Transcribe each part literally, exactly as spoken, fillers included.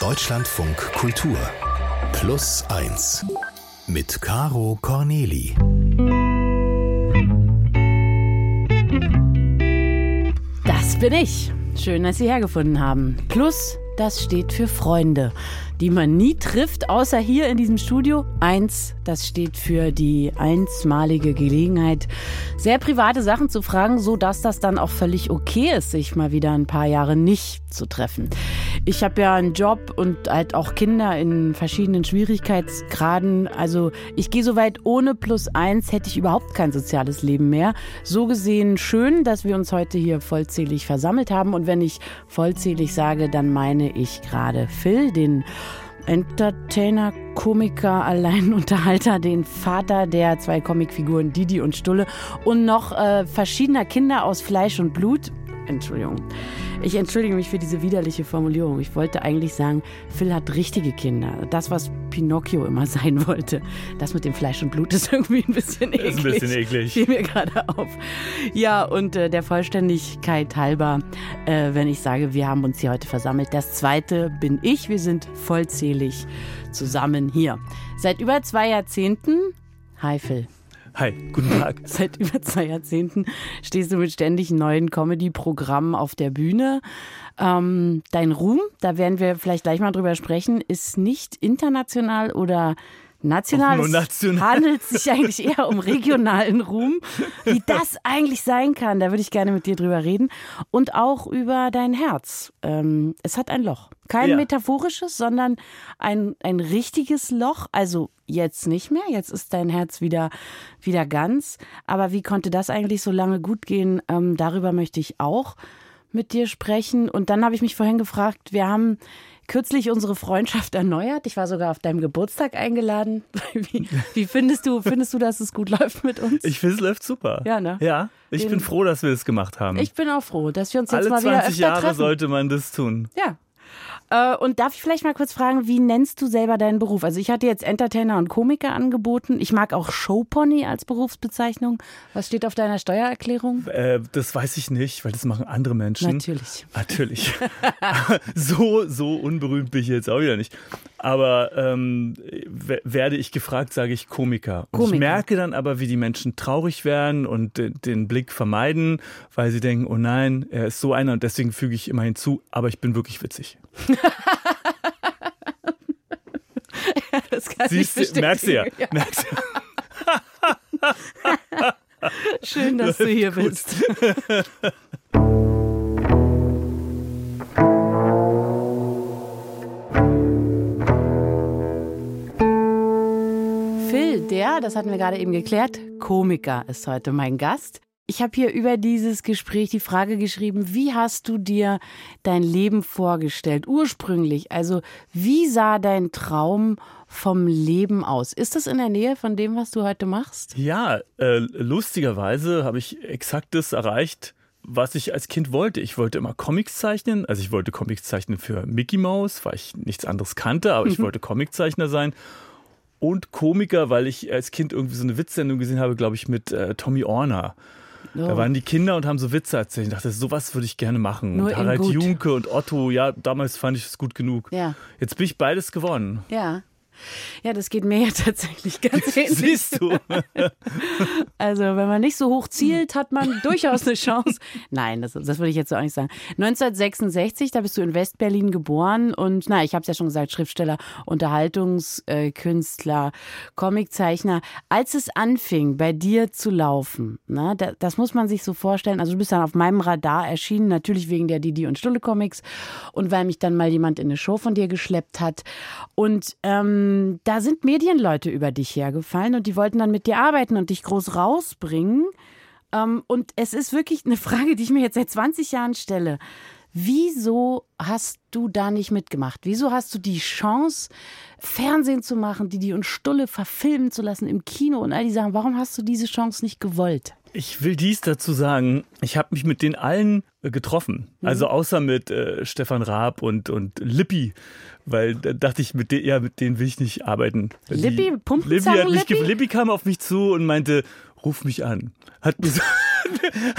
Deutschlandfunk Kultur Plus eins mit Caro Korneli. Das bin ich. Schön, dass Sie hergefunden haben. Plus, das steht für Freunde, die man nie trifft, außer hier in diesem Studio. Eins, das steht für die einmalige Gelegenheit, sehr private Sachen zu fragen, sodass das dann auch völlig okay ist, sich mal wieder ein paar Jahre nicht zu treffen. Ich habe ja einen Job und halt auch Kinder in verschiedenen Schwierigkeitsgraden. Also ich gehe so weit, ohne Plus eins hätte ich überhaupt kein soziales Leben mehr. So gesehen schön, dass wir uns heute hier vollzählig versammelt haben. Und wenn ich vollzählig sage, dann meine ich gerade Fil, den Entertainer, Komiker, Alleinunterhalter, den Vater der zwei Comicfiguren Didi und Stulle und noch äh, verschiedener Kinder aus Fleisch und Blut. Entschuldigung. Ich entschuldige mich für diese widerliche Formulierung. Ich wollte eigentlich sagen, Fil hat richtige Kinder. Das, was Pinocchio immer sein wollte. Das mit dem Fleisch und Blut ist irgendwie ein bisschen eklig. Ist ein bisschen eklig. Fiel mir gerade auf. Ja, und äh, der Vollständigkeit halber, äh, wenn ich sage, wir haben uns hier heute versammelt. Das Zweite bin ich. Wir sind vollzählig zusammen hier. Seit über zwei Jahrzehnten. Hi, Fil. Hi, guten Tag. Seit über zwei Jahrzehnten stehst du mit ständig neuen Comedy-Programmen auf der Bühne. Ähm, dein Ruhm, da werden wir vielleicht gleich mal drüber sprechen, ist nicht international oder national. Nur national. Es handelt sich eigentlich eher um regionalen Ruhm. Wie das eigentlich sein kann, da würde ich gerne mit dir drüber reden. Und auch über dein Herz. Ähm, es hat ein Loch. Kein ja. metaphorisches, sondern ein, ein richtiges Loch. Also jetzt nicht mehr, jetzt ist dein Herz wieder, wieder ganz. Aber wie konnte das eigentlich so lange gut gehen? Ähm, darüber möchte ich auch mit dir sprechen. Und dann habe ich mich vorhin gefragt, wir haben kürzlich unsere Freundschaft erneuert. Ich war sogar auf deinem Geburtstag eingeladen. Wie, wie findest du, findest du, dass es gut läuft mit uns? Ich finde, es läuft super. Ja, ne? Ja, ich Den, bin froh, dass wir das gemacht haben. Ich bin auch froh, dass wir uns jetzt Alle mal wieder öfter treffen. Alle zwanzig Jahre sollte man das tun. Ja. Und darf ich vielleicht mal kurz fragen, wie nennst du selber deinen Beruf? Also ich hatte jetzt Entertainer und Komiker angeboten. Ich mag auch Showpony als Berufsbezeichnung. Was steht auf deiner Steuererklärung? Äh, das weiß ich nicht, weil das machen andere Menschen. Natürlich. Natürlich. so, so unberühmt bin ich jetzt auch wieder nicht. Aber ähm, w- werde ich gefragt, sage ich Komiker. Und Komiker. Ich merke dann aber, wie die Menschen traurig werden und d- den Blick vermeiden, weil sie denken, oh nein, er ist so einer. Und deswegen füge ich immer hinzu, aber ich bin wirklich witzig. Ja, das kann Siehst, ich bestätigen. Merkst du ja. ja. Merkst du. Schön, dass Läuft du hier gut. bist. Fil, der, das hatten wir gerade eben geklärt, Komiker ist heute mein Gast. Ich habe hier über dieses Gespräch die Frage geschrieben, wie hast du dir dein Leben vorgestellt ursprünglich? Also wie sah dein Traum vom Leben aus? Ist das in der Nähe von dem, was du heute machst? Ja, äh, lustigerweise habe ich exakt das erreicht, was ich als Kind wollte. Ich wollte immer Comics zeichnen. Also ich wollte Comics zeichnen für Mickey Mouse, weil ich nichts anderes kannte, aber mhm. ich wollte Comiczeichner sein. Und Komiker, weil ich als Kind irgendwie so eine Witzsendung gesehen habe, glaube ich, mit äh, Tommy Orner. Oh. Da waren die Kinder und haben so Witze erzählt. Ich dachte, sowas würde ich gerne machen. Nur und Harald Junke und Otto, ja, damals fand ich es gut genug. Ja. Jetzt bin ich beides geworden. Ja. Ja, das geht mir ja tatsächlich ganz ähnlich. Siehst du? Also, wenn man nicht so hoch zielt, hat man durchaus eine Chance. Nein, das, das würde ich jetzt so auch nicht sagen. neunzehnhundertsechsundsechzig, da bist du in West-Berlin geboren und, na, ich habe es ja schon gesagt, Schriftsteller, Unterhaltungskünstler, Comiczeichner. Als es anfing, bei dir zu laufen, na, das, das muss man sich so vorstellen. Also, du bist dann auf meinem Radar erschienen, natürlich wegen der Didi und Stulle Comics und weil mich dann mal jemand in eine Show von dir geschleppt hat. Und, ähm, da sind Medienleute über dich hergefallen und die wollten dann mit dir arbeiten und dich groß rausbringen. Und es ist wirklich eine Frage, die ich mir jetzt seit zwanzig Jahren stelle. Wieso hast du da nicht mitgemacht? Wieso hast du die Chance, Fernsehen zu machen, Didi und Stulle verfilmen zu lassen im Kino und all die Sachen? Warum hast du diese Chance nicht gewollt? Ich will dies dazu sagen, ich habe mich mit den allen getroffen. Also außer mit äh, Stefan Raab und, und Lippi, weil da dachte ich, mit, de- ja, mit denen will ich nicht arbeiten. Lippi, Pumpenzangen Lippi? Lippi, ge- Lippi kam auf mich zu und meinte, ruf mich an. Hat gesagt...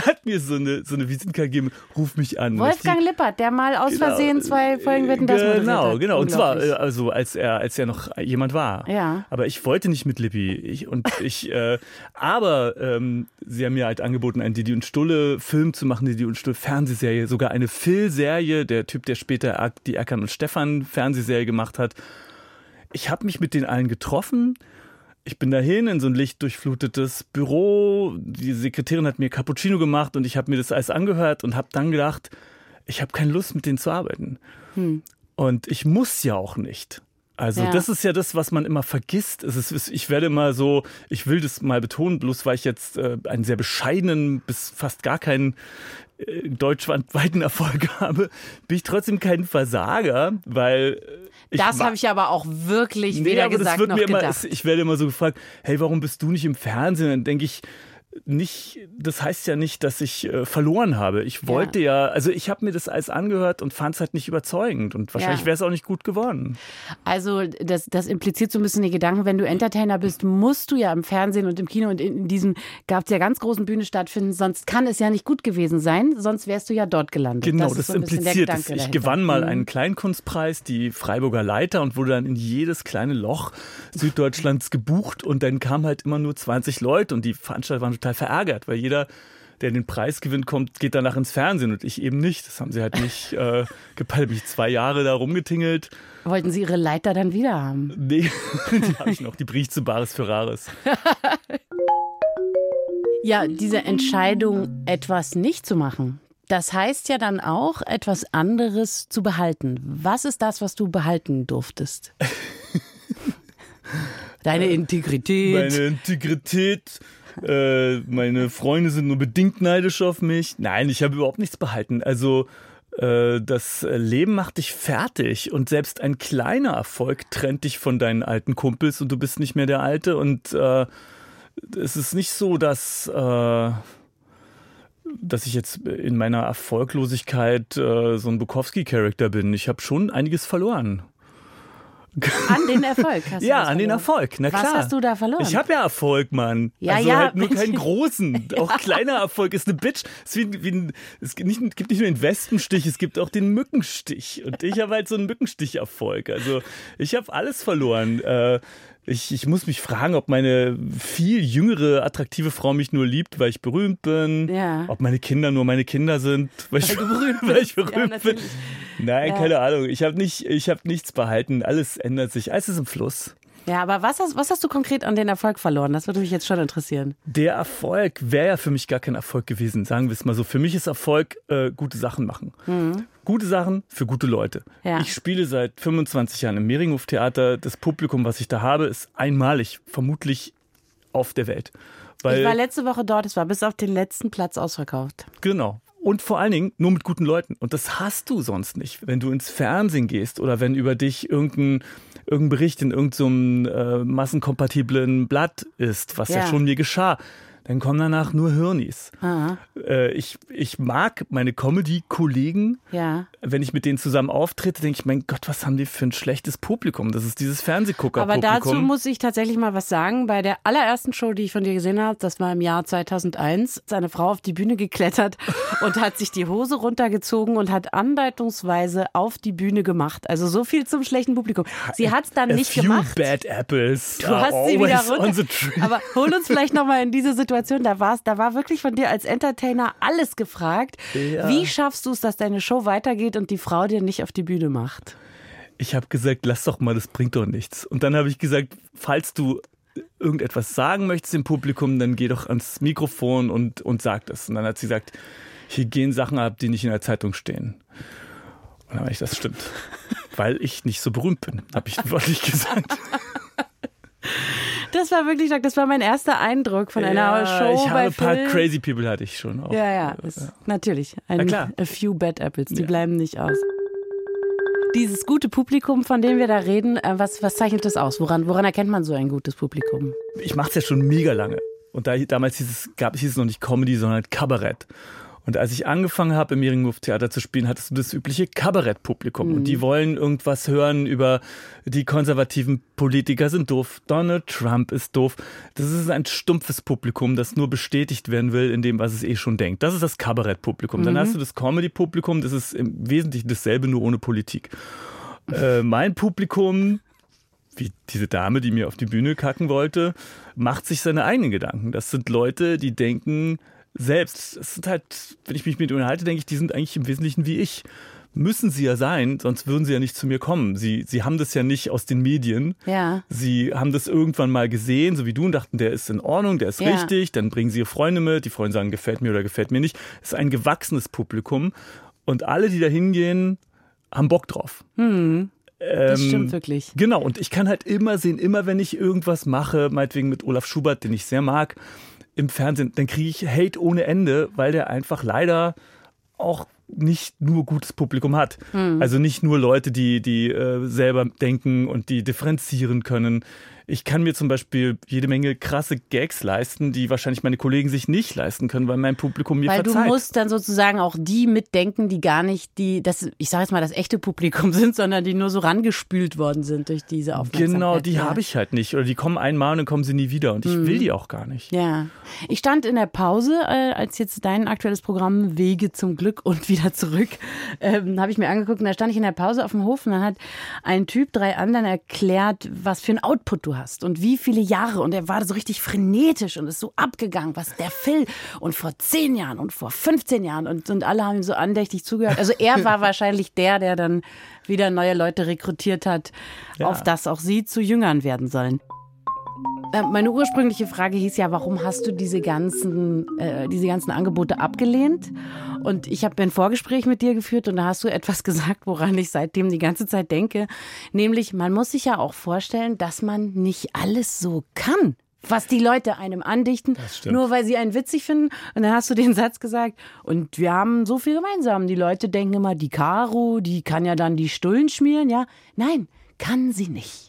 hat mir so eine, so eine Visitenkarte gegeben, ruf mich an. Wolfgang Lippert, der mal aus genau, Versehen zwei Folgen Wetten, das moderiert Genau, hat. genau. Und zwar, also, als er, als er noch jemand war. Ja. Aber ich wollte nicht mit Lippi. Ich, und ich, äh, aber ähm, sie haben mir halt angeboten, einen Didi und Stulle Film zu machen, Didi und Stulle Fernsehserie, sogar eine Fil-Serie, der Typ, der später die Erkan und Stefan Fernsehserie gemacht hat. Ich habe mich mit den allen getroffen. Ich bin dahin in so ein lichtdurchflutetes Büro. Die Sekretärin hat mir Cappuccino gemacht und ich habe mir das alles angehört und habe dann gedacht, ich habe keine Lust, mit denen zu arbeiten. Hm. Und ich muss ja auch nicht. Also ja. das ist ja das, was man immer vergisst. Es ist, ich werde immer so, ich will das mal betonen, bloß weil ich jetzt äh, einen sehr bescheidenen bis fast gar keinen äh, deutschlandweiten Erfolg habe, bin ich trotzdem kein Versager, weil... Ich das habe ich aber auch wirklich nee, weder gesagt noch gedacht. Immer, ich werde immer so gefragt, hey, warum bist du nicht im Fernsehen? Dann denke ich, nicht, das heißt ja nicht, dass ich äh, verloren habe. Ich wollte ja, ja also ich habe mir das alles angehört und fand es halt nicht überzeugend. Und wahrscheinlich ja. wäre es auch nicht gut geworden. Also das, das impliziert so ein bisschen den Gedanken, wenn du Entertainer bist, musst du ja im Fernsehen und im Kino und in, in diesem gab es ja ganz großen Bühne stattfinden, sonst kann es ja nicht gut gewesen sein, sonst wärst du ja dort gelandet. Genau, das, das so impliziert es. Ich dahinter. gewann mal einen Kleinkunstpreis, die Freiburger Leiter, und wurde dann in jedes kleine Loch Süddeutschlands gebucht und dann kamen halt immer nur zwanzig Leute und die Veranstalter waren total verärgert, weil jeder, der den Preis gewinnt, kommt, geht danach ins Fernsehen und ich eben nicht. Das haben sie halt nicht äh, gepeilt. Mich zwei Jahre da rumgetingelt. Wollten Sie Ihre Leiter dann wieder haben? Nee, die habe ich noch. Die bricht zu Bares für Rares. Ja, diese Entscheidung, etwas nicht zu machen, das heißt ja dann auch, etwas anderes zu behalten. Was ist das, was du behalten durftest? Deine Integrität. Meine Integrität. Äh, meine Freunde sind nur bedingt neidisch auf mich. Nein, ich habe überhaupt nichts behalten. Also äh, das Leben macht dich fertig und selbst ein kleiner Erfolg trennt dich von deinen alten Kumpels und du bist nicht mehr der Alte. Und äh, es ist nicht so, dass, äh, dass ich jetzt in meiner Erfolglosigkeit äh, so ein Bukowski-Charakter bin. Ich habe schon einiges verloren. An den Erfolg hast du Ja, an den Erfolg, na klar. Was hast du da verloren? Ich habe ja Erfolg, Mann. Ja, also ja, halt nur keinen großen. Auch kleiner Erfolg ist eine Bitch. Es, wie, wie ein, es gibt, nicht, gibt nicht nur den Wespenstich, es gibt auch den Mückenstich. Und ich habe halt so einen Mückenstich-Erfolg. Also ich habe alles verloren. Äh, ich, ich muss mich fragen, ob meine viel jüngere, attraktive Frau mich nur liebt, weil ich berühmt bin. Ja. Ob meine Kinder nur meine Kinder sind, weil, weil ich berühmt, weil ich berühmt ja, bin. Nein, ja. keine Ahnung. Ich habe nicht, ich hab nichts behalten. Alles ändert sich. Alles ist im Fluss. Ja, aber was hast, was hast du konkret an den Erfolg verloren? Das würde mich jetzt schon interessieren. Der Erfolg wäre ja für mich gar kein Erfolg gewesen. Sagen wir es mal so. Für mich ist Erfolg, äh, gute Sachen machen. Mhm. Gute Sachen für gute Leute. Ja. Ich spiele seit fünfundzwanzig Jahren im Mehringhof Theater. Das Publikum, was ich da habe, ist einmalig, vermutlich auf der Welt. Weil ich war letzte Woche dort. Es war bis auf den letzten Platz ausverkauft. Genau. Und vor allen Dingen nur mit guten Leuten. Und das hast du sonst nicht. Wenn du ins Fernsehen gehst oder wenn über dich irgendein, irgendein Bericht in irgendeinem so äh, massenkompatiblen Blatt ist, was ja. ja schon mir geschah, dann kommen danach nur Hirnis. Äh, ich, ich mag meine Comedy-Kollegen. Ja. Wenn ich mit denen zusammen auftrete, denke ich, mein Gott, was haben die für ein schlechtes Publikum? Das ist dieses Fernsehgucker-Publikum. Aber dazu muss ich tatsächlich mal was sagen. Bei der allerersten Show, die ich von dir gesehen habe, das war im Jahr zweitausendeins, ist eine Frau auf die Bühne geklettert und hat sich die Hose runtergezogen und hat andeutungsweise auf die Bühne gemacht. Also so viel zum schlechten Publikum. Sie hat es dann a nicht few gemacht. Bad apples du are hast sie wieder runter. Aber hol uns vielleicht nochmal in diese Situation. Da war's, da war wirklich von dir als Entertainer alles gefragt. Ja. Wie schaffst du es, dass deine Show weitergeht und die Frau dir nicht auf die Bühne macht? Ich habe gesagt, lass doch mal, das bringt doch nichts. Und dann habe ich gesagt, falls du irgendetwas sagen möchtest im Publikum, dann geh doch ans Mikrofon und, und sag das. Und dann hat sie gesagt, hier gehen Sachen ab, die nicht in der Zeitung stehen. Und dann habe ich, das stimmt. Weil ich nicht so berühmt bin, habe ich wörtlich gesagt. Das war wirklich, das war mein erster Eindruck von einer ja, Show ich habe bei ein paar Fil. Crazy People hatte ich schon auch. Ja, ja, ist, natürlich. Ein, Na klar. A few bad apples, die ja. bleiben nicht aus. Dieses gute Publikum, von dem wir da reden, was, was zeichnet das aus? Woran, woran erkennt man so ein gutes Publikum? Ich mache es ja schon mega lange. Und da, damals hieß es, gab, hieß es noch nicht Comedy, sondern Kabarett. Und als ich angefangen habe, im Mehringhof Theater zu spielen, hattest du das übliche Kabarettpublikum. Mhm. Und die wollen irgendwas hören über die konservativen Politiker sind doof, Donald Trump ist doof. Das ist ein stumpfes Publikum, das nur bestätigt werden will in dem, was es eh schon denkt. Das ist das Kabarettpublikum. Mhm. Dann hast du das Comedy-Publikum, das ist im Wesentlichen dasselbe, nur ohne Politik. Äh, mein Publikum, wie diese Dame, die mir auf die Bühne kacken wollte, macht sich seine eigenen Gedanken. Das sind Leute, die denken selbst. Das sind halt, wenn ich mich mit ihnen unterhalte, denke ich, die sind eigentlich im Wesentlichen wie ich. Müssen sie ja sein, sonst würden sie ja nicht zu mir kommen. Sie, sie haben das ja nicht aus den Medien. Ja. Sie haben das irgendwann mal gesehen, so wie du, und dachten, der ist in Ordnung, der ist ja. richtig. Dann bringen sie ihre Freunde mit, die Freunde sagen, gefällt mir oder gefällt mir nicht. Es ist ein gewachsenes Publikum. Und alle, die da hingehen, haben Bock drauf. Hm. Das stimmt wirklich. Ähm, genau, und ich kann halt immer sehen, immer wenn ich irgendwas mache, meinetwegen mit Olaf Schubert, den ich sehr mag, im Fernsehen, dann kriege ich Hate ohne Ende, weil der einfach leider auch nicht nur gutes Publikum hat. Mhm. Also nicht nur Leute, die, die äh, selber denken und die differenzieren können. Ich kann mir zum Beispiel jede Menge krasse Gags leisten, die wahrscheinlich meine Kollegen sich nicht leisten können, weil mein Publikum mir weil verzeiht. Weil du musst dann sozusagen auch die mitdenken, die gar nicht, die, das, ich sage jetzt mal, das echte Publikum sind, sondern die nur so rangespült worden sind durch diese Aufmerksamkeit. Genau, die ja. habe ich halt nicht. Oder die kommen einmal und dann kommen sie nie wieder. Und ich mhm. will die auch gar nicht. Ja. Ich stand in der Pause, äh, als jetzt dein aktuelles Programm Wege zum Glück und wieder zurück, ähm, habe ich mir angeguckt. Und da stand ich in der Pause auf dem Hof und dann hat ein Typ drei anderen erklärt, was für ein Output du hast. Hast. Und wie viele Jahre. Und er war so richtig frenetisch und ist so abgegangen, was der Fil und vor zehn Jahren und vor fünfzehn Jahren. Und, und alle haben ihm so andächtig zugehört. Also er war wahrscheinlich der, der dann wieder neue Leute rekrutiert hat, ja. auf das auch sie zu Jüngern werden sollen. Äh, meine ursprüngliche Frage hieß ja, warum hast du diese ganzen, äh, diese ganzen Angebote abgelehnt? Und ich habe ein Vorgespräch mit dir geführt und da hast du etwas gesagt, woran ich seitdem die ganze Zeit denke. Nämlich, man muss sich ja auch vorstellen, dass man nicht alles so kann, was die Leute einem andichten, nur weil sie einen witzig finden. Und dann hast du den Satz gesagt, und wir haben so viel gemeinsam. Die Leute denken immer, die Caro, die kann ja dann die Stullen schmieren. Ja, nein, kann sie nicht.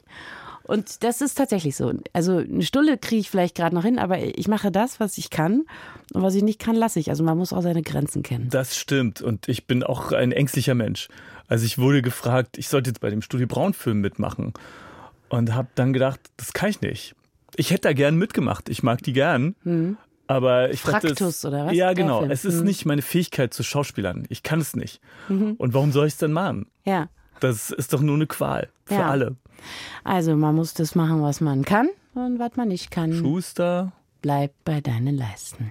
Und das ist tatsächlich so. Also eine Stulle kriege ich vielleicht gerade noch hin, aber ich mache das, was ich kann. Und was ich nicht kann, lasse ich. Also man muss auch seine Grenzen kennen. Das stimmt. Und ich bin auch ein ängstlicher Mensch. Also ich wurde gefragt, ich sollte jetzt bei dem Studio Braun-Film mitmachen. Und habe dann gedacht, das kann ich nicht. Ich hätte da gern mitgemacht. Ich mag die gern. Mhm. Aber ich Fraktus, dachte, es, oder was? Ja, genau. Es ist mhm. nicht meine Fähigkeit zu Schauspielern. Ich kann es nicht. Mhm. Und warum soll ich es denn machen? Ja. Das ist doch nur eine Qual für ja. alle. Also man muss das machen, was man kann und was man nicht kann. Schuster. Bleib bei deinen Leisten.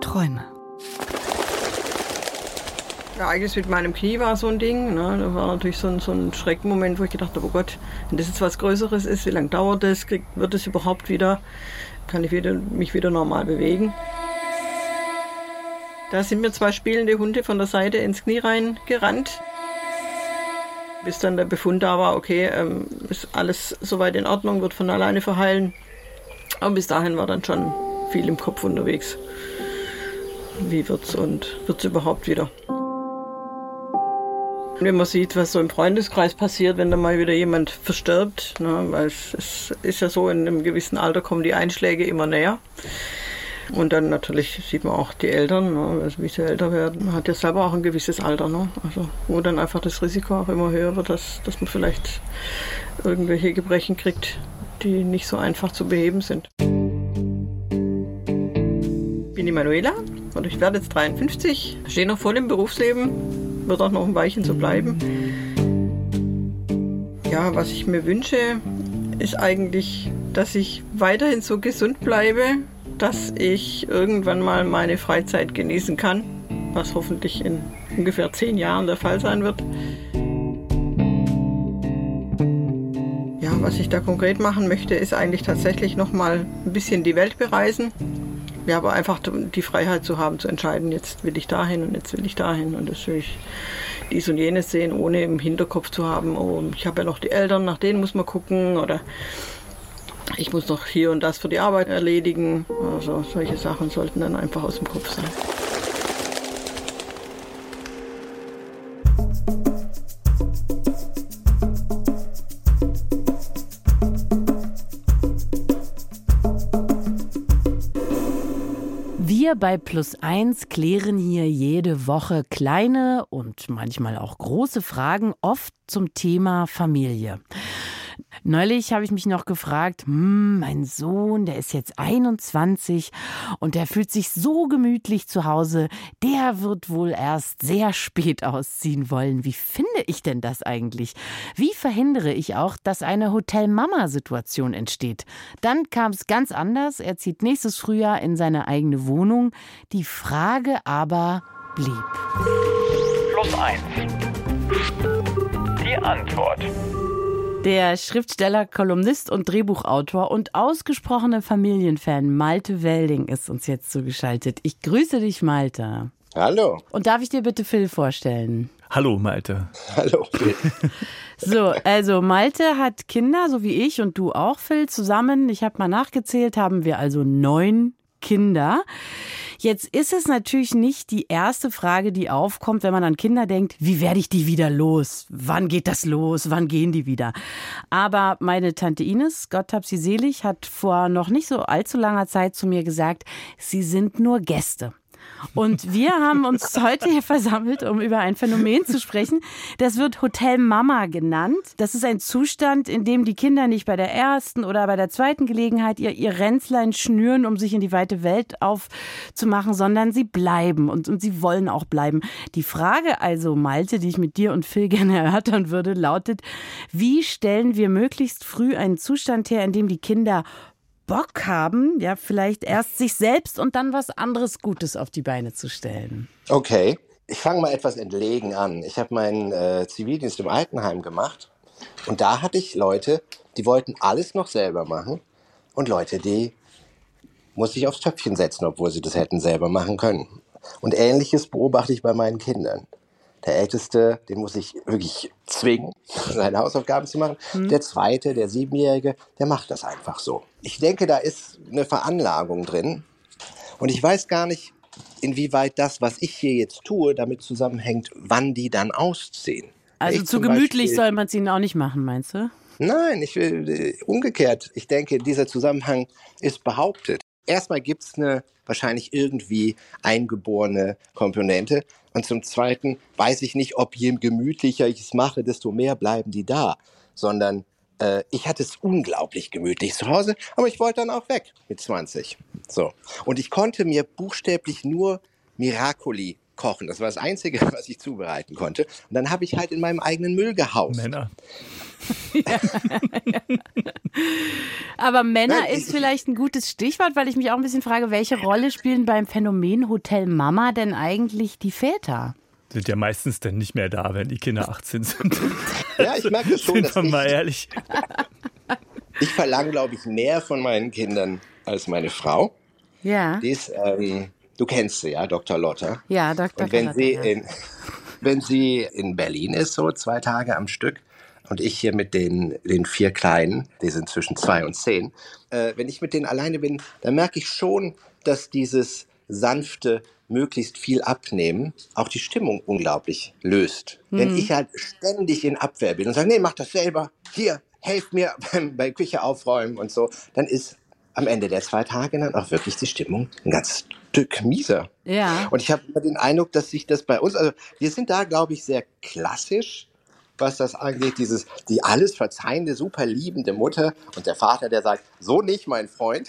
Träume. Ereignis mit meinem Knie war so ein Ding. Ne? Da war natürlich so ein, so ein Schreckmoment, wo ich gedacht habe, oh Gott, wenn das jetzt was Größeres ist, wie lange dauert das? Krieg, wird das überhaupt wieder? Kann ich wieder, mich wieder normal bewegen? Da sind mir zwei spielende Hunde von der Seite ins Knie reingerannt. Bis dann der Befund da war, okay, ähm, ist alles soweit in Ordnung, wird von alleine verheilen. Aber bis dahin war dann schon viel im Kopf unterwegs. Wie wird's und wird's überhaupt wieder? Wenn man sieht, was so im Freundeskreis passiert, wenn da mal wieder jemand verstirbt, ne, weil es, es ist ja so, in einem gewissen Alter kommen die Einschläge immer näher. Und dann natürlich sieht man auch die Eltern, ne, also wie sie älter werden. Man hat ja selber auch ein gewisses Alter, ne, also wo dann einfach das Risiko auch immer höher wird, dass, dass man vielleicht irgendwelche Gebrechen kriegt, die nicht so einfach zu beheben sind. Ich bin die Manuela und ich werde jetzt dreiundfünfzig, stehe noch voll im Berufsleben. Wird auch noch ein Weilchen so bleiben. Ja, was ich mir wünsche, ist eigentlich, dass ich weiterhin so gesund bleibe, dass ich irgendwann mal meine Freizeit genießen kann, was hoffentlich in ungefähr zehn Jahren der Fall sein wird. Ja, was ich da konkret machen möchte, ist eigentlich tatsächlich noch mal ein bisschen die Welt bereisen. Ja, aber einfach die Freiheit zu haben, zu entscheiden, jetzt will ich dahin und jetzt will ich dahin und jetzt will ich dies und jenes sehen, ohne im Hinterkopf zu haben, oh, ich habe ja noch die Eltern, nach denen muss man gucken oder ich muss noch hier und das für die Arbeit erledigen. Also solche Sachen sollten dann einfach aus dem Kopf sein. Wir bei Plus eins klären hier jede Woche kleine und manchmal auch große Fragen, oft zum Thema Familie. Neulich habe ich mich noch gefragt, hm, mein Sohn, der ist jetzt einundzwanzig und der fühlt sich so gemütlich zu Hause, der wird wohl erst sehr spät ausziehen wollen. Wie finde ich denn das eigentlich? Wie verhindere ich auch, dass eine Hotel-Mama-Situation entsteht? Dann kam es ganz anders. Er zieht nächstes Frühjahr in seine eigene Wohnung. Die Frage aber blieb. Plus eins. Die Antwort. Der Schriftsteller, Kolumnist und Drehbuchautor und ausgesprochener Familienfan Malte Welding ist uns jetzt zugeschaltet. Ich grüße dich, Malte. Hallo. Und darf ich dir bitte Fil vorstellen? Hallo, Malte. Hallo, Fil. So, also Malte hat Kinder, so wie ich und du auch, Fil, zusammen. Ich habe mal nachgezählt, haben wir also neun Kinder. Jetzt ist es natürlich nicht die erste Frage, die aufkommt, wenn man an Kinder denkt, wie werde ich die wieder los? Wann geht das los? Wann gehen die wieder? Aber meine Tante Ines, Gott hab sie selig, hat vor noch nicht so allzu langer Zeit zu mir gesagt, sie sind nur Gäste. Und wir haben uns heute hier versammelt, um über ein Phänomen zu sprechen. Das wird Hotel Mama genannt. Das ist ein Zustand, in dem die Kinder nicht bei der ersten oder bei der zweiten Gelegenheit ihr, ihr Ränzlein schnüren, um sich in die weite Welt aufzumachen, sondern sie bleiben und, und sie wollen auch bleiben. Die Frage also, Malte, die ich mit dir und Fil gerne erörtern würde, lautet, wie stellen wir möglichst früh einen Zustand her, in dem die Kinder Bock haben, ja, vielleicht erst sich selbst und dann was anderes Gutes auf die Beine zu stellen. Okay, ich fange mal etwas entlegen an. Ich habe meinen äh, Zivildienst im Altenheim gemacht und da hatte ich Leute, die wollten alles noch selber machen und Leute, die musste ich aufs Töpfchen setzen, obwohl sie das hätten selber machen können. Und Ähnliches beobachte ich bei meinen Kindern. Der Älteste, den muss ich wirklich zwingen, seine Hausaufgaben zu machen. Mhm. Der Zweite, der Siebenjährige, der macht das einfach so. Ich denke, da ist eine Veranlagung drin. Und ich weiß gar nicht, inwieweit das, was ich hier jetzt tue, damit zusammenhängt, wann die dann ausziehen. Also zu gemütlich Beispiel, soll man es ihnen auch nicht machen, meinst du? Nein, ich will umgekehrt. Ich denke, dieser Zusammenhang ist behauptet. Erstmal gibt es eine wahrscheinlich irgendwie eingeborene Komponente. Und zum Zweiten weiß ich nicht, ob je gemütlicher ich es mache, desto mehr bleiben die da. Sondern äh, ich hatte es unglaublich gemütlich zu Hause, aber ich wollte dann auch weg mit zwanzig. So. Und ich konnte mir buchstäblich nur Miracoli kochen. Das war das Einzige, was ich zubereiten konnte. Und dann habe ich halt in meinem eigenen Müll gehaust. Männer. Ja. Aber Männer Nein, ist vielleicht ein gutes Stichwort, weil ich mich auch ein bisschen frage, welche Rolle spielen beim Phänomen Hotel Mama denn eigentlich die Väter? Sind ja meistens dann nicht mehr da, wenn die Kinder achtzehn sind. Ja, ich merke das schon. Sind wir mal ehrlich. Ich verlange, glaube ich, mehr von meinen Kindern als meine Frau. Ja. Die ist, ähm, du kennst sie ja, Doktor Lotter. Ja, Doktor Lotter. Und wenn, Lotter, sie in, wenn sie in Berlin ist, so zwei Tage am Stück, und ich hier mit den, den vier Kleinen, die sind zwischen zwei und zehn, äh, wenn ich mit denen alleine bin, dann merke ich schon, dass dieses sanfte, möglichst viel abnehmen, auch die Stimmung unglaublich löst. Mhm. Wenn ich halt ständig in Abwehr bin und sage, nee, mach das selber, hier, helf mir beim, bei Küche aufräumen und so, dann ist am Ende der zwei Tage dann auch wirklich die Stimmung ein ganzes Stück mieser. Ja. Und ich habe den Eindruck, dass sich das bei uns, also wir sind da, glaube ich, sehr klassisch, was das angeht, dieses, die alles verzeihende, super liebende Mutter und der Vater, der sagt, so nicht, mein Freund,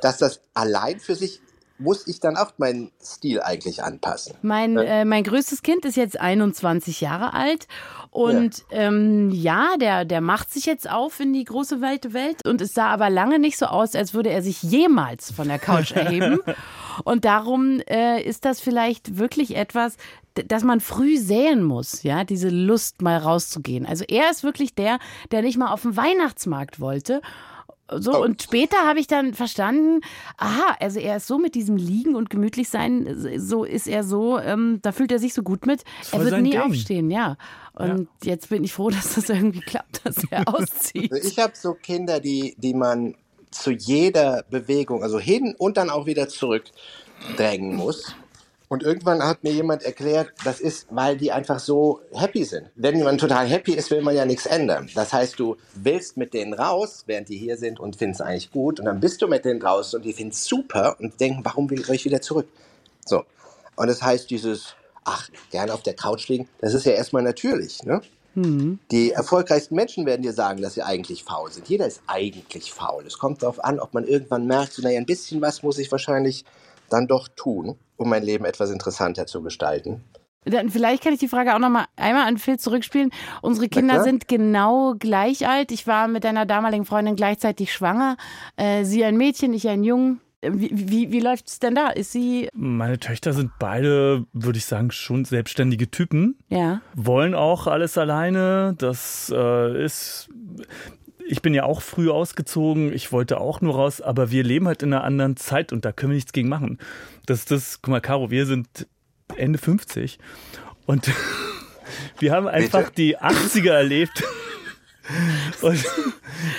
dass das allein für sich, muss ich dann auch meinen Stil eigentlich anpassen. Mein, äh, mein größtes Kind ist jetzt einundzwanzig Jahre alt und ja, ähm, ja der, der macht sich jetzt auf in die große weite Welt und es sah aber lange nicht so aus, als würde er sich jemals von der Couch erheben. Und darum äh, ist das vielleicht wirklich etwas, dass man früh säen muss, ja, diese Lust mal rauszugehen. Also er ist wirklich der, der nicht mal auf den Weihnachtsmarkt wollte. So, und später habe ich dann verstanden, aha, also er ist so mit diesem Liegen und gemütlich sein, so ist er so, ähm, da fühlt er sich so gut mit. Er wird nie Ding. aufstehen, ja. Und ja, jetzt bin ich froh, dass das irgendwie klappt, dass er auszieht. Also ich habe so Kinder, die, die man zu jeder Bewegung, also hin und dann auch wieder zurück drängen muss. Und irgendwann hat mir jemand erklärt, das ist, weil die einfach so happy sind. Wenn man total happy ist, will man ja nichts ändern. Das heißt, du willst mit denen raus, während die hier sind und findest es eigentlich gut. Und dann bist du mit denen raus und die finden es super und denken, warum will ich wieder zurück? So. Und das heißt, dieses, ach, gerne auf der Couch liegen, das ist ja erstmal natürlich, ne? Mhm. Die erfolgreichsten Menschen werden dir sagen, dass sie eigentlich faul sind. Jeder ist eigentlich faul. Es kommt darauf an, ob man irgendwann merkt, naja, ein bisschen was muss ich wahrscheinlich dann doch tun, um mein Leben etwas interessanter zu gestalten. Dann vielleicht kann ich die Frage auch noch mal einmal an Phil zurückspielen. Unsere Kinder sind genau gleich alt. Ich war mit deiner damaligen Freundin gleichzeitig schwanger. Äh, sie ein Mädchen, ich ein Jungen. Wie, wie, wie läuft es denn da? Ist sie? Meine Töchter sind beide, würde ich sagen, schon selbstständige Typen. Ja. Wollen auch alles alleine. Das äh, ist... Ich bin ja auch früh ausgezogen, ich wollte auch nur raus, aber wir leben halt in einer anderen Zeit und da können wir nichts gegen machen. Das ist das, guck mal, Caro, wir sind Ende fünfzig und wir haben einfach Bitte? die achtziger erlebt und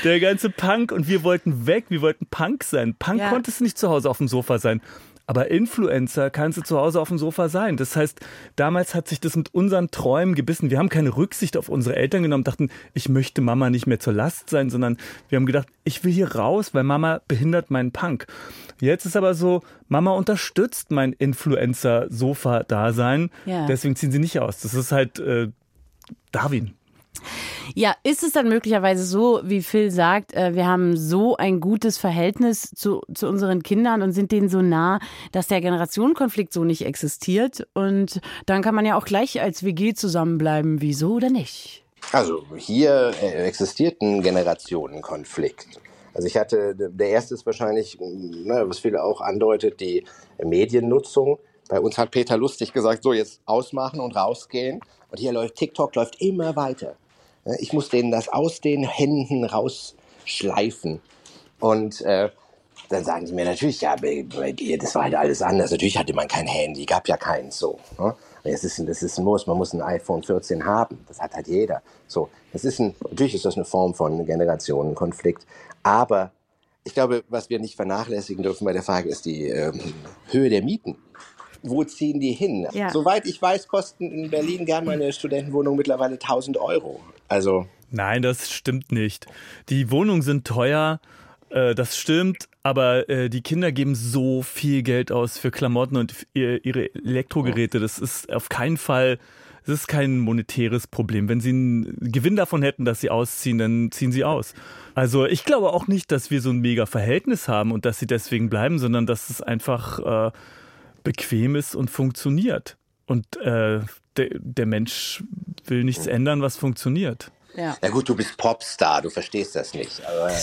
der ganze Punk und wir wollten weg, wir wollten Punk sein. Punk ja. konntest du nicht zu Hause auf dem Sofa sein. Aber Influencer kannst du zu Hause auf dem Sofa sein. Das heißt, damals hat sich das mit unseren Träumen gebissen. Wir haben keine Rücksicht auf unsere Eltern genommen, dachten, ich möchte Mama nicht mehr zur Last sein, sondern wir haben gedacht, ich will hier raus, weil Mama behindert meinen Punk. Jetzt ist aber so, Mama unterstützt mein Influencer-Sofa-Dasein. Ja. Deswegen ziehen sie nicht aus. Das ist halt äh, Darwin. Ja, ist es dann möglicherweise so, wie Phil sagt, wir haben so ein gutes Verhältnis zu, zu unseren Kindern und sind denen so nah, dass der Generationenkonflikt so nicht existiert und dann kann man ja auch gleich als W G zusammenbleiben, wieso oder nicht? Also hier existiert ein Generationenkonflikt. Also ich hatte, der erste ist wahrscheinlich, was Phil auch andeutet, die Mediennutzung. Bei uns hat Peter Lustig gesagt, so jetzt ausmachen und rausgehen und hier läuft TikTok, läuft immer weiter. Ich muss denen das aus den Händen rausschleifen. Und äh, dann sagen die mir natürlich, ja, bei dir, das war halt alles anders. Natürlich hatte man kein Handy, gab ja keins so. Ne? Das ist, das ist ein Muss, man muss ein iPhone vierzehn haben. Das hat halt jeder. So, das ist ein, natürlich ist das eine Form von Generationenkonflikt. Aber ich glaube, was wir nicht vernachlässigen dürfen bei der Frage, ist die äh, Höhe der Mieten. Wo ziehen die hin? Ja. Soweit ich weiß, kosten in Berlin gerne meine Studentenwohnung mittlerweile tausend Euro. Also nein, das stimmt nicht. Die Wohnungen sind teuer, äh, das stimmt, aber äh, die Kinder geben so viel Geld aus für Klamotten und f- ihre Elektrogeräte. Das ist auf keinen Fall, das ist kein monetäres Problem. Wenn sie einen Gewinn davon hätten, dass sie ausziehen, dann ziehen sie aus. Also ich glaube auch nicht, dass wir so ein mega Verhältnis haben und dass sie deswegen bleiben, sondern dass es einfach... Äh, bequem ist und funktioniert. Und äh, de, der Mensch will nichts ändern, was funktioniert. Ja. Na gut, du bist Popstar, du verstehst das nicht. Aber, äh.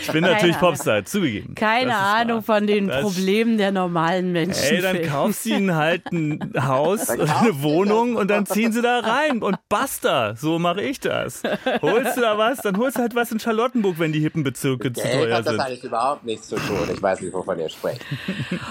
Ich bin natürlich keine Popstar, zugegeben. Keine Ahnung wahr. Von den das Problemen der normalen Menschen. Ey, dann kaufst du ihnen halt ein Haus oder eine Wohnung und dann ziehen sie da rein und basta, so mache ich das. Holst du da was, dann holst du halt was in Charlottenburg, wenn die hippen Bezirke ja, zu teuer sind. Hat das eigentlich überhaupt nichts zu tun, ich weiß nicht, wovon ihr sprecht.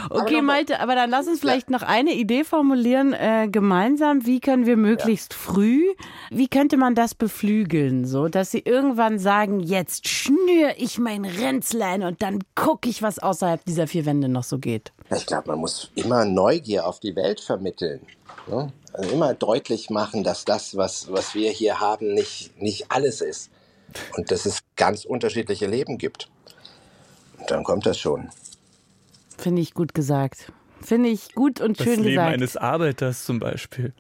Okay, aber Malte, aber dann lass uns vielleicht ja. noch eine Idee formulieren, äh, gemeinsam, wie können wir möglichst ja. früh, wie können Könnte man das beflügeln, so dass sie irgendwann sagen, jetzt schnür ich mein Ränzlein und dann gucke ich, was außerhalb dieser vier Wände noch so geht? Ich glaube, man muss immer Neugier auf die Welt vermitteln. Ne? Also immer deutlich machen, dass das, was, was wir hier haben, nicht, nicht alles ist. Und dass es ganz unterschiedliche Leben gibt. Und dann kommt das schon. Finde ich gut gesagt. Finde ich gut und schön gesagt. Das Leben eines Arbeiters zum Beispiel.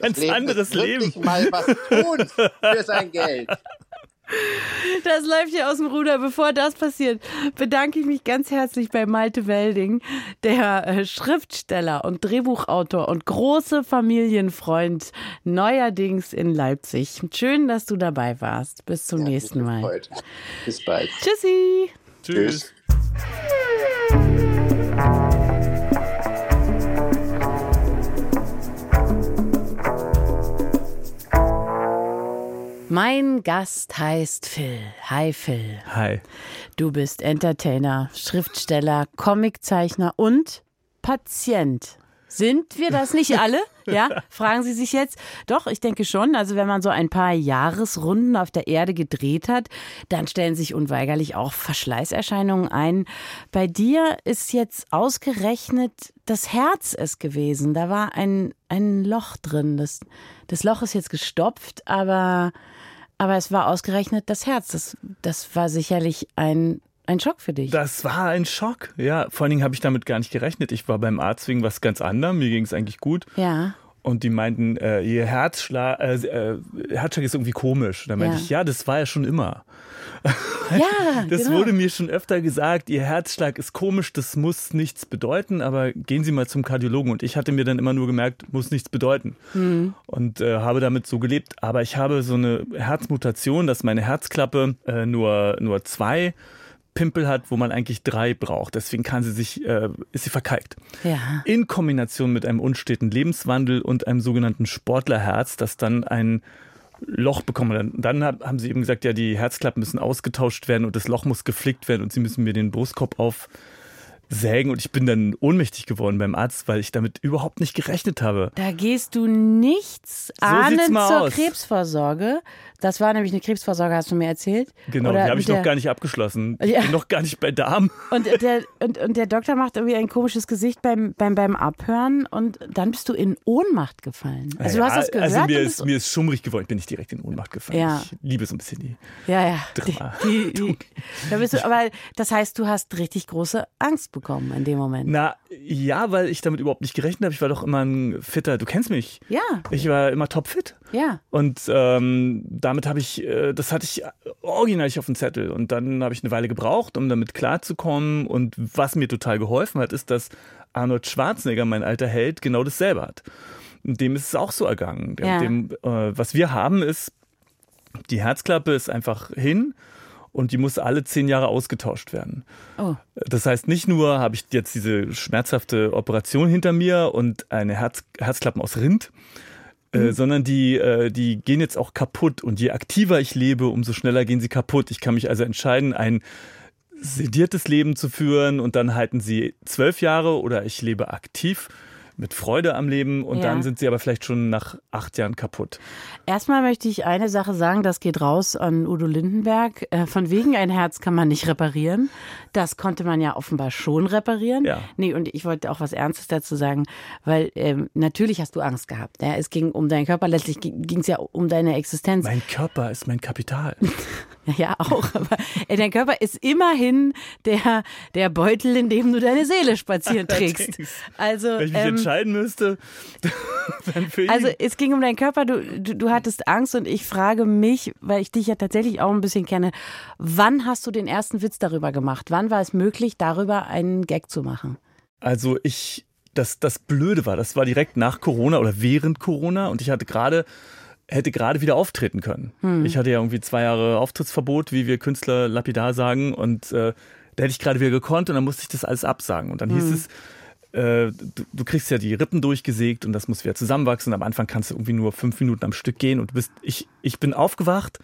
Ganz Leben anderes Leben. Wirklich mal was tun für sein Geld. Das läuft ja aus dem Ruder. Bevor das passiert, bedanke ich mich ganz herzlich bei Malte Welding, der Schriftsteller und Drehbuchautor und große Familienfreund neuerdings in Leipzig. Schön, dass du dabei warst. Bis zum ja, nächsten Mal. Gefreut. Bis bald. Tschüssi. Tschüss. Mein Gast heißt Phil. Hi Phil. Hi. Du bist Entertainer, Schriftsteller, Comiczeichner und Patient. Sind wir das nicht alle? Ja, fragen Sie sich jetzt. Doch, ich denke schon. Also wenn man so ein paar Jahresrunden auf der Erde gedreht hat, dann stellen sich unweigerlich auch Verschleißerscheinungen ein. Bei dir ist jetzt ausgerechnet das Herz es gewesen. Da war ein, ein Loch drin. Das, das Loch ist jetzt gestopft, aber, aber es war ausgerechnet das Herz. Das, das war sicherlich ein... Ein Schock für dich. Das war ein Schock, ja. Vor allen Dingen habe ich damit gar nicht gerechnet. Ich war beim Arzt wegen was ganz anderem. Mir ging es eigentlich gut. Ja. Und die meinten, äh, ihr Herzschlag, äh, äh, Herzschlag ist irgendwie komisch. Da meinte ja. ich, ja, das war ja schon immer. Ja, das genau. wurde mir schon öfter gesagt, ihr Herzschlag ist komisch, das muss nichts bedeuten, aber gehen Sie mal zum Kardiologen. Und ich hatte mir dann immer nur gemerkt, muss nichts bedeuten. Mhm. Und äh, habe damit so gelebt. Aber ich habe so eine Herzmutation, dass meine Herzklappe äh, nur, nur zwei Pimpel hat, wo man eigentlich drei braucht. Deswegen kann sie sich, äh, ist sie verkalkt. Ja. In Kombination mit einem unsteten Lebenswandel und einem sogenannten Sportlerherz, das dann ein Loch bekommen. Dann haben sie eben gesagt, ja, die Herzklappen müssen ausgetauscht werden und das Loch muss geflickt werden und sie müssen mir den Brustkorb auf sägen und ich bin dann ohnmächtig geworden beim Arzt, weil ich damit überhaupt nicht gerechnet habe. Da gehst du nichts ahnend so zur aus. Krebsvorsorge. Das war nämlich eine Krebsvorsorge, hast du mir erzählt. Genau, Oder die habe ich der... noch gar nicht abgeschlossen. Ja. Ich bin noch gar nicht bei Darm. Und der, und, und der Doktor macht irgendwie ein komisches Gesicht beim, beim, beim Abhören und dann bist du in Ohnmacht gefallen. Also naja, du hast das gehört. Also mir ist, mir ist schummrig geworden, ich bin nicht direkt in Ohnmacht gefallen. Ja. Ich liebe so ein bisschen die ja, ja. Drama. Die, die, die. Da bist du, aber das heißt, du hast richtig große Angst bekommen in dem Moment. Na ja, weil ich damit überhaupt nicht gerechnet habe. Ich war doch immer ein fitter, du kennst mich. Ja. Ich war immer topfit. Ja. Und ähm, damit habe ich, äh, das hatte ich original nicht auf dem Zettel. Und dann habe ich eine Weile gebraucht, um damit klarzukommen. Und was mir total geholfen hat, ist, dass Arnold Schwarzenegger, mein alter Held, genau das selber hat. Und dem ist es auch so ergangen. Ja. Dem, äh, was wir haben ist, die Herzklappe ist einfach hin. Und die muss alle zehn Jahre ausgetauscht werden. Oh. Das heißt, nicht nur habe ich jetzt diese schmerzhafte Operation hinter mir und eine Herz, Herzklappen aus Rind, mhm. äh, sondern die, äh, die gehen jetzt auch kaputt. Und je aktiver ich lebe, umso schneller gehen sie kaputt. Ich kann mich also entscheiden, ein sediertes Leben zu führen und dann halten sie zwölf Jahre oder ich lebe aktiv mit Freude am Leben und ja. dann sind sie aber vielleicht schon nach acht Jahren kaputt. Erstmal möchte ich eine Sache sagen, das geht raus an Udo Lindenberg. Von wegen ein Herz kann man nicht reparieren. Das konnte man ja offenbar schon reparieren. Ja. Nee, und ich wollte auch was Ernstes dazu sagen, weil ähm, natürlich hast du Angst gehabt. Ja, es ging um deinen Körper, letztlich ging es ja um deine Existenz. Mein Körper ist mein Kapital. Ja, auch, aber dein Körper ist immerhin der, der Beutel, in dem du deine Seele spazieren trägst. Also, wenn ich mich ähm, entscheiden müsste, dann für ihn. Also es ging um deinen Körper, du, du, du hattest Angst und ich frage mich, weil ich dich ja tatsächlich auch ein bisschen kenne, wann hast du den ersten Witz darüber gemacht? Wann war es möglich, darüber einen Gag zu machen? Also ich, das, das Blöde war, das war direkt nach Corona oder während Corona und ich hatte gerade... hätte gerade wieder auftreten können. Hm. Ich hatte ja irgendwie zwei Jahre Auftrittsverbot, wie wir Künstler lapidar sagen. Und äh, da hätte ich gerade wieder gekonnt und dann musste ich das alles absagen. Und dann hm. hieß es, äh, du, du kriegst ja die Rippen durchgesägt und das muss wieder zusammenwachsen. Am Anfang kannst du irgendwie nur fünf Minuten am Stück gehen. Und du bist, ich, ich bin aufgewacht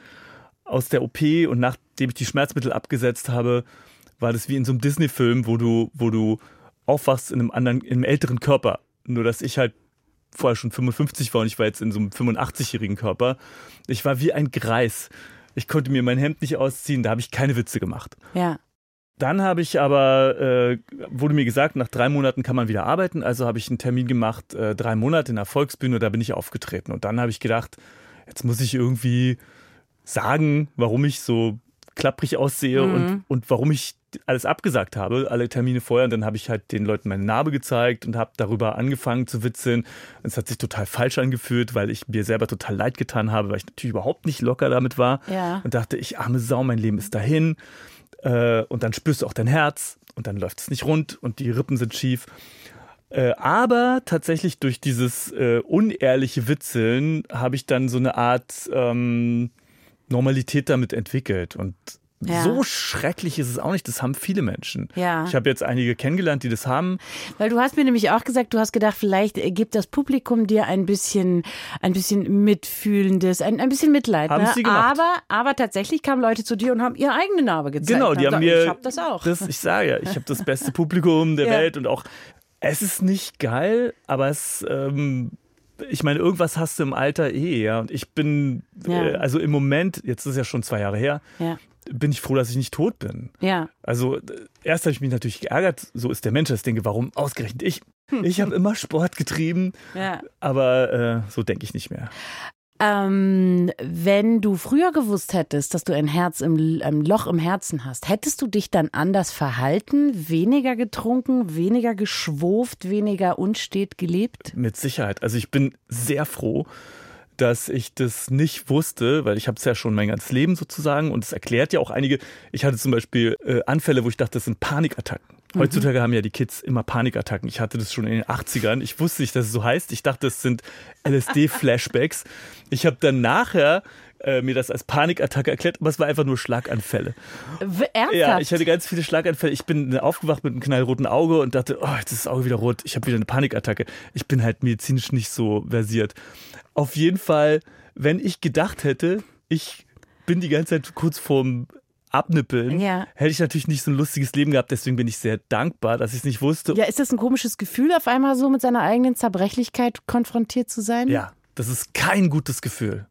aus der O P und nachdem ich die Schmerzmittel abgesetzt habe, war das wie in so einem Disney-Film, wo du, wo du aufwachst in einem anderen, in einem älteren Körper. Nur, dass ich halt vorher schon fünfundfünfzig war und ich war jetzt in so einem fünfundachtzigjährigen Körper. Ich war wie ein Greis. Ich konnte mir mein Hemd nicht ausziehen, da habe ich keine Witze gemacht. Ja. Dann habe ich aber, äh, wurde mir gesagt, nach drei Monaten kann man wieder arbeiten, also habe ich einen Termin gemacht, äh, drei Monate in der Volksbühne, da bin ich aufgetreten. Und dann habe ich gedacht, jetzt muss ich irgendwie sagen, warum ich so klapprig aussehe mhm. und, und warum ich alles abgesagt habe, alle Termine vorher. Und dann habe ich halt den Leuten meine Narbe gezeigt und habe darüber angefangen zu witzeln. Es hat sich total falsch angefühlt, weil ich mir selber total leid getan habe, weil ich natürlich überhaupt nicht locker damit war. Ja. Und dachte, ich arme Sau, mein Leben ist dahin. Und dann spürst du auch dein Herz und dann läuft es nicht rund und die Rippen sind schief. Aber tatsächlich durch dieses unehrliche Witzeln habe ich dann so eine Art ähm, Normalität damit entwickelt und ja. So schrecklich ist es auch nicht, das haben viele Menschen. Ja. Ich habe jetzt einige kennengelernt, die das haben. Weil du hast mir nämlich auch gesagt, du hast gedacht, vielleicht gibt das Publikum dir ein bisschen, ein bisschen mitfühlendes, ein, ein bisschen Mitleid. Haben ne? sie gemacht. Aber, aber tatsächlich kamen Leute zu dir und haben ihre eigene Narbe gezeigt. Genau, die haben, haben gesagt, mir, ich hab das auch. Das, ich sage ja, ich habe das beste Publikum der ja. Welt und auch Es ist nicht geil, aber es... Ähm Ich meine, irgendwas hast du im Alter eh, ja. Und ich bin, ja. äh, also im Moment, jetzt ist es ja schon zwei Jahre her, ja. bin ich froh, dass ich nicht tot bin. Ja. Also äh, erst habe ich mich natürlich geärgert, so ist der Mensch, das denke, warum ausgerechnet ich? Ich habe immer Sport getrieben, ja. aber äh, so denke ich nicht mehr. Ähm, wenn du früher gewusst hättest, dass du ein Herz im, ein Loch im Herzen hast, hättest du dich dann anders verhalten, weniger getrunken, weniger geschwurft, weniger unstet gelebt? Mit Sicherheit. Also ich bin sehr froh, dass ich das nicht wusste, weil ich habe es ja schon mein ganzes Leben sozusagen und es erklärt ja auch einige. Ich hatte zum Beispiel äh, Anfälle, wo ich dachte, das sind Panikattacken. Heutzutage haben ja die Kids immer Panikattacken. Ich hatte das schon in den achtzigern. Ich wusste nicht, dass es so heißt. Ich dachte, es sind L S D-Flashbacks. Ich habe dann nachher äh, mir das als Panikattacke erklärt, aber es war einfach nur Schlaganfälle. Ernsthaft? Ja, ich hatte ganz viele Schlaganfälle. Ich bin aufgewacht mit einem knallroten Auge und dachte, oh, jetzt ist das Auge wieder rot. Ich habe wieder eine Panikattacke. Ich bin halt medizinisch nicht so versiert. Auf jeden Fall, wenn ich gedacht hätte, ich bin die ganze Zeit kurz vorm Abnippeln, ja. hätte ich natürlich nicht so ein lustiges Leben gehabt. Deswegen bin ich sehr dankbar, dass ich es nicht wusste. Ja, ist das ein komisches Gefühl, auf einmal so mit seiner eigenen Zerbrechlichkeit konfrontiert zu sein? Ja, das ist kein gutes Gefühl.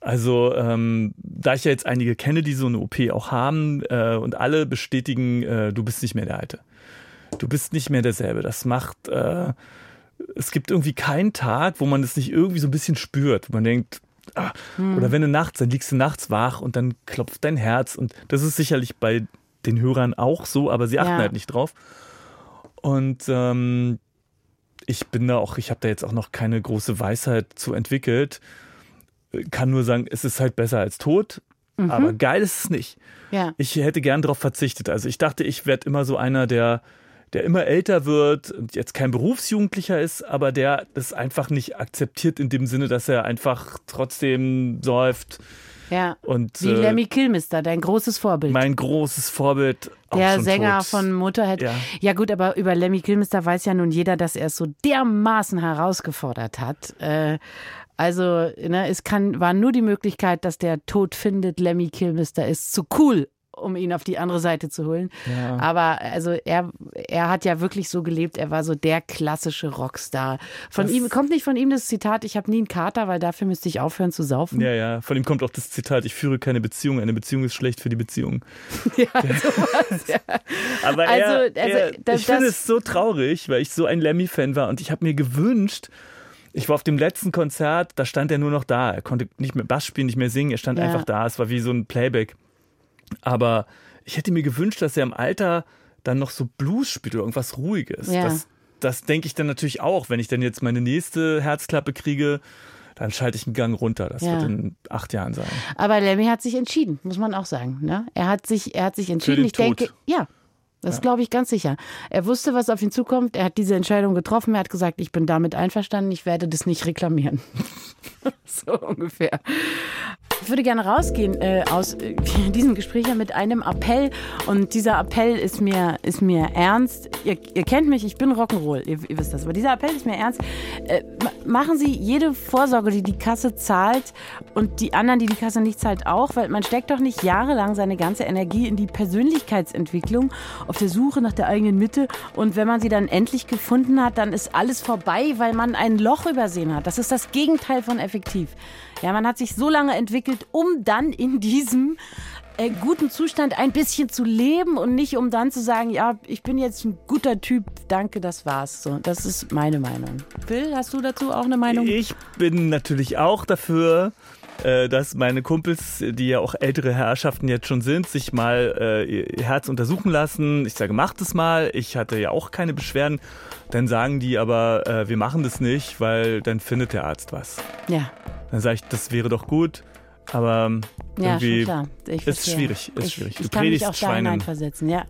Also, ähm, da ich ja jetzt einige kenne, die so eine O P auch haben äh, und alle bestätigen, äh, du bist nicht mehr der Alte. Du bist nicht mehr derselbe. Das macht, äh, es gibt irgendwie keinen Tag, wo man das nicht irgendwie so ein bisschen spürt, wo man denkt, Ah, hm. oder wenn du nachts, dann liegst du nachts wach und dann klopft dein Herz und das ist sicherlich bei den Hörern auch so, aber sie achten ja. halt nicht drauf und ähm, ich bin da auch, ich habe da jetzt auch noch keine große Weisheit zu entwickelt, kann nur sagen, es ist halt besser als tot, mhm. aber geil ist es nicht. Ja. Ich hätte gern darauf verzichtet, also ich dachte, ich werde immer so einer, der der immer älter wird und jetzt kein Berufsjugendlicher ist, aber der das einfach nicht akzeptiert in dem Sinne, dass er einfach trotzdem säuft. Ja, und, wie äh, Lemmy Kilmister, dein großes Vorbild. Mein großes Vorbild. Auch der schon Sänger tot. Von Motorhead. Ja. ja gut, aber über Lemmy Kilmister weiß ja nun jeder, dass er es so dermaßen herausgefordert hat. Äh, also ne, es kann, war nur die Möglichkeit, dass der Tod findet, Lemmy Kilmister ist zu cool, um ihn auf die andere Seite zu holen. Ja. Aber also er, er hat ja wirklich so gelebt, er war so der klassische Rockstar. Von das ihm kommt nicht von ihm das Zitat, ich habe nie einen Kater, weil dafür müsste ich aufhören zu saufen. Ja, ja, von ihm kommt auch das Zitat, ich führe keine Beziehung, eine Beziehung ist schlecht für die Beziehung. Ja, sowas, ja. Aber er, also, also, er, das, ich finde es so traurig, weil ich so ein Lemmy-Fan war und ich habe mir gewünscht, ich war auf dem letzten Konzert, da stand er nur noch da, er konnte nicht mehr Bass spielen, nicht mehr singen, er stand ja. einfach da, es war wie so ein Playback. Aber ich hätte mir gewünscht, dass er im Alter dann noch so Blues spielt oder irgendwas Ruhiges. Ja. Das, das denke ich dann natürlich auch. Wenn ich dann jetzt meine nächste Herzklappe kriege, dann schalte ich einen Gang runter. Das ja. wird in acht Jahren sein. Aber Lemmy hat sich entschieden, muss man auch sagen. Ne? Er hat sich, er hat sich entschieden. Für den ich Tod. denke, ja, das ja. glaube ich ganz sicher. Er wusste, was auf ihn zukommt. Er hat diese Entscheidung getroffen. Er hat gesagt, ich bin damit einverstanden. Ich werde das nicht reklamieren. So ungefähr. Ich würde gerne rausgehen äh, aus äh, diesem Gespräch hier mit einem Appell. Und dieser Appell ist mir, ist mir ernst. Ihr, ihr kennt mich, ich bin Rock'n'Roll, ihr, ihr wisst das. Aber dieser Appell ist mir ernst. Äh, machen Sie jede Vorsorge, die die Kasse zahlt und die anderen, die die Kasse nicht zahlt, auch. Weil man steckt doch nicht jahrelang seine ganze Energie in die Persönlichkeitsentwicklung auf der Suche nach der eigenen Mitte. Und wenn man sie dann endlich gefunden hat, dann ist alles vorbei, weil man ein Loch übersehen hat. Das ist das Gegenteil von effektiv. Ja, man hat sich so lange entwickelt, um dann in diesem äh, guten Zustand ein bisschen zu leben und nicht um dann zu sagen, ja, ich bin jetzt ein guter Typ, danke, das war's. So, das ist meine Meinung. Phil, hast du dazu auch eine Meinung? Ich bin natürlich auch dafür, äh, dass meine Kumpels, die ja auch ältere Herrschaften jetzt schon sind, sich mal äh, ihr Herz untersuchen lassen. Ich sage, macht es mal. Ich hatte ja auch keine Beschwerden. Dann sagen die aber, äh, wir machen das nicht, weil dann findet der Arzt was. Ja. Dann sage ich, das wäre doch gut, aber irgendwie ja, ist es schwierig. Ist ich, schwierig. Du ich kann mich auch da hineinversetzen, ja.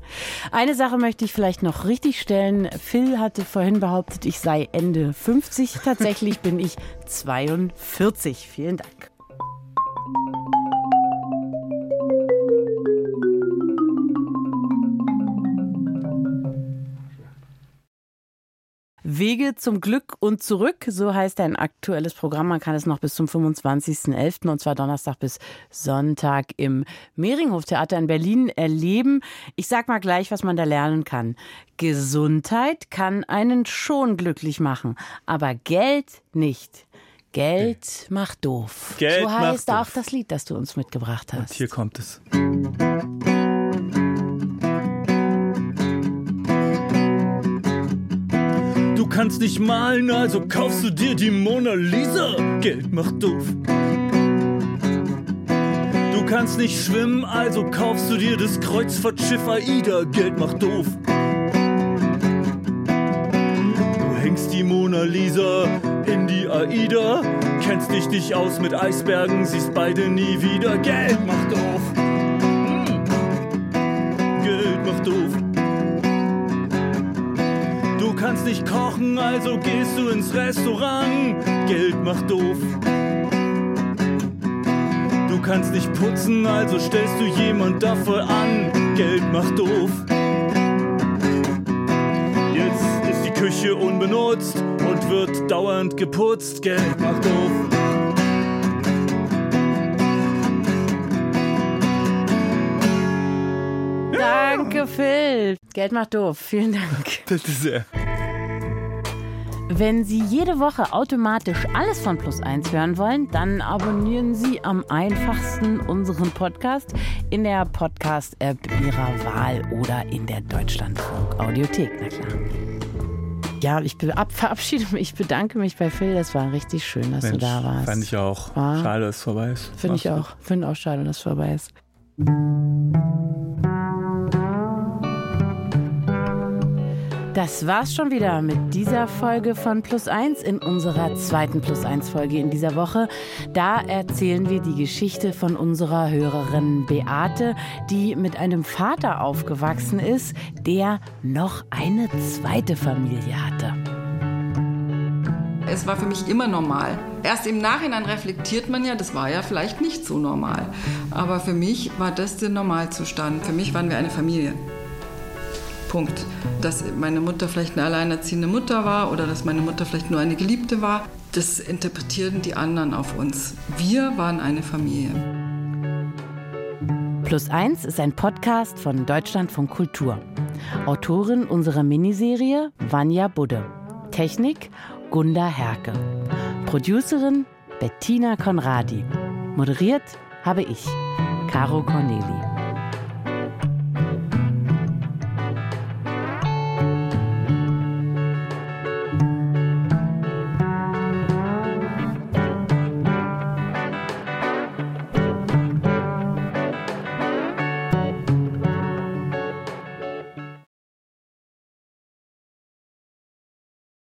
Eine Sache möchte ich vielleicht noch richtig stellen. Phil hatte vorhin behauptet, ich sei Ende fünfzig. Tatsächlich bin ich zweiundvierzig. Vielen Dank. Wege zum Glück und zurück, so heißt ein aktuelles Programm. Man kann es noch bis zum fünfundzwanzigsten elften und zwar Donnerstag bis Sonntag im Mehringhof Theater in Berlin erleben. Ich sag mal gleich, was man da lernen kann. Gesundheit kann einen schon glücklich machen, aber Geld nicht. Geld macht doof. Geld so heißt macht auch doof. Das Lied, das du uns mitgebracht hast. Und hier kommt es. Du kannst nicht malen, also kaufst du dir die Mona Lisa. Geld macht doof. Du kannst nicht schwimmen, also kaufst du dir das Kreuzfahrtschiff Aida. Geld macht doof. Die Mona Lisa in die Aida. Kennst dich nicht aus mit Eisbergen, siehst beide nie wieder. Geld macht doof. Geld macht doof. Du kannst nicht kochen, also gehst du ins Restaurant. Geld macht doof. Du kannst nicht putzen, also stellst du jemand dafür an. Geld macht doof. Küche unbenutzt und wird dauernd geputzt. Geld macht doof. Danke, Phil. Geld macht doof. Vielen Dank. Bitte sehr. Wenn Sie jede Woche automatisch alles von Plus eins hören wollen, dann abonnieren Sie am einfachsten unseren Podcast in der Podcast-App Ihrer Wahl oder in der Deutschlandfunk-Audiothek. Na klar. Ja, ich be- ab- verabschiede mich, ich bedanke mich bei Phil, das war richtig schön, dass Mensch, du da warst. Fand ich auch. War? Schade, dass es vorbei ist. Finde ich auch. Finde auch schade, dass es vorbei ist. Das war's schon wieder mit dieser Folge von Plus eins in unserer zweiten Plus eins Folge in dieser Woche. Da erzählen wir die Geschichte von unserer Hörerin Beate, die mit einem Vater aufgewachsen ist, der noch eine zweite Familie hatte. Es war für mich immer normal. Erst im Nachhinein reflektiert man ja, das war ja vielleicht nicht so normal. Aber für mich war das der Normalzustand. Für mich waren wir eine Familie. Punkt. Dass meine Mutter vielleicht eine alleinerziehende Mutter war oder dass meine Mutter vielleicht nur eine Geliebte war, das interpretierten die anderen auf uns. Wir waren eine Familie. Plus eins ist ein Podcast von Deutschlandfunk Kultur. Autorin unserer Miniserie Vanya Budde. Technik Gunda Herke. Producerin Bettina Konradi. Moderiert habe ich, Caro Korneli.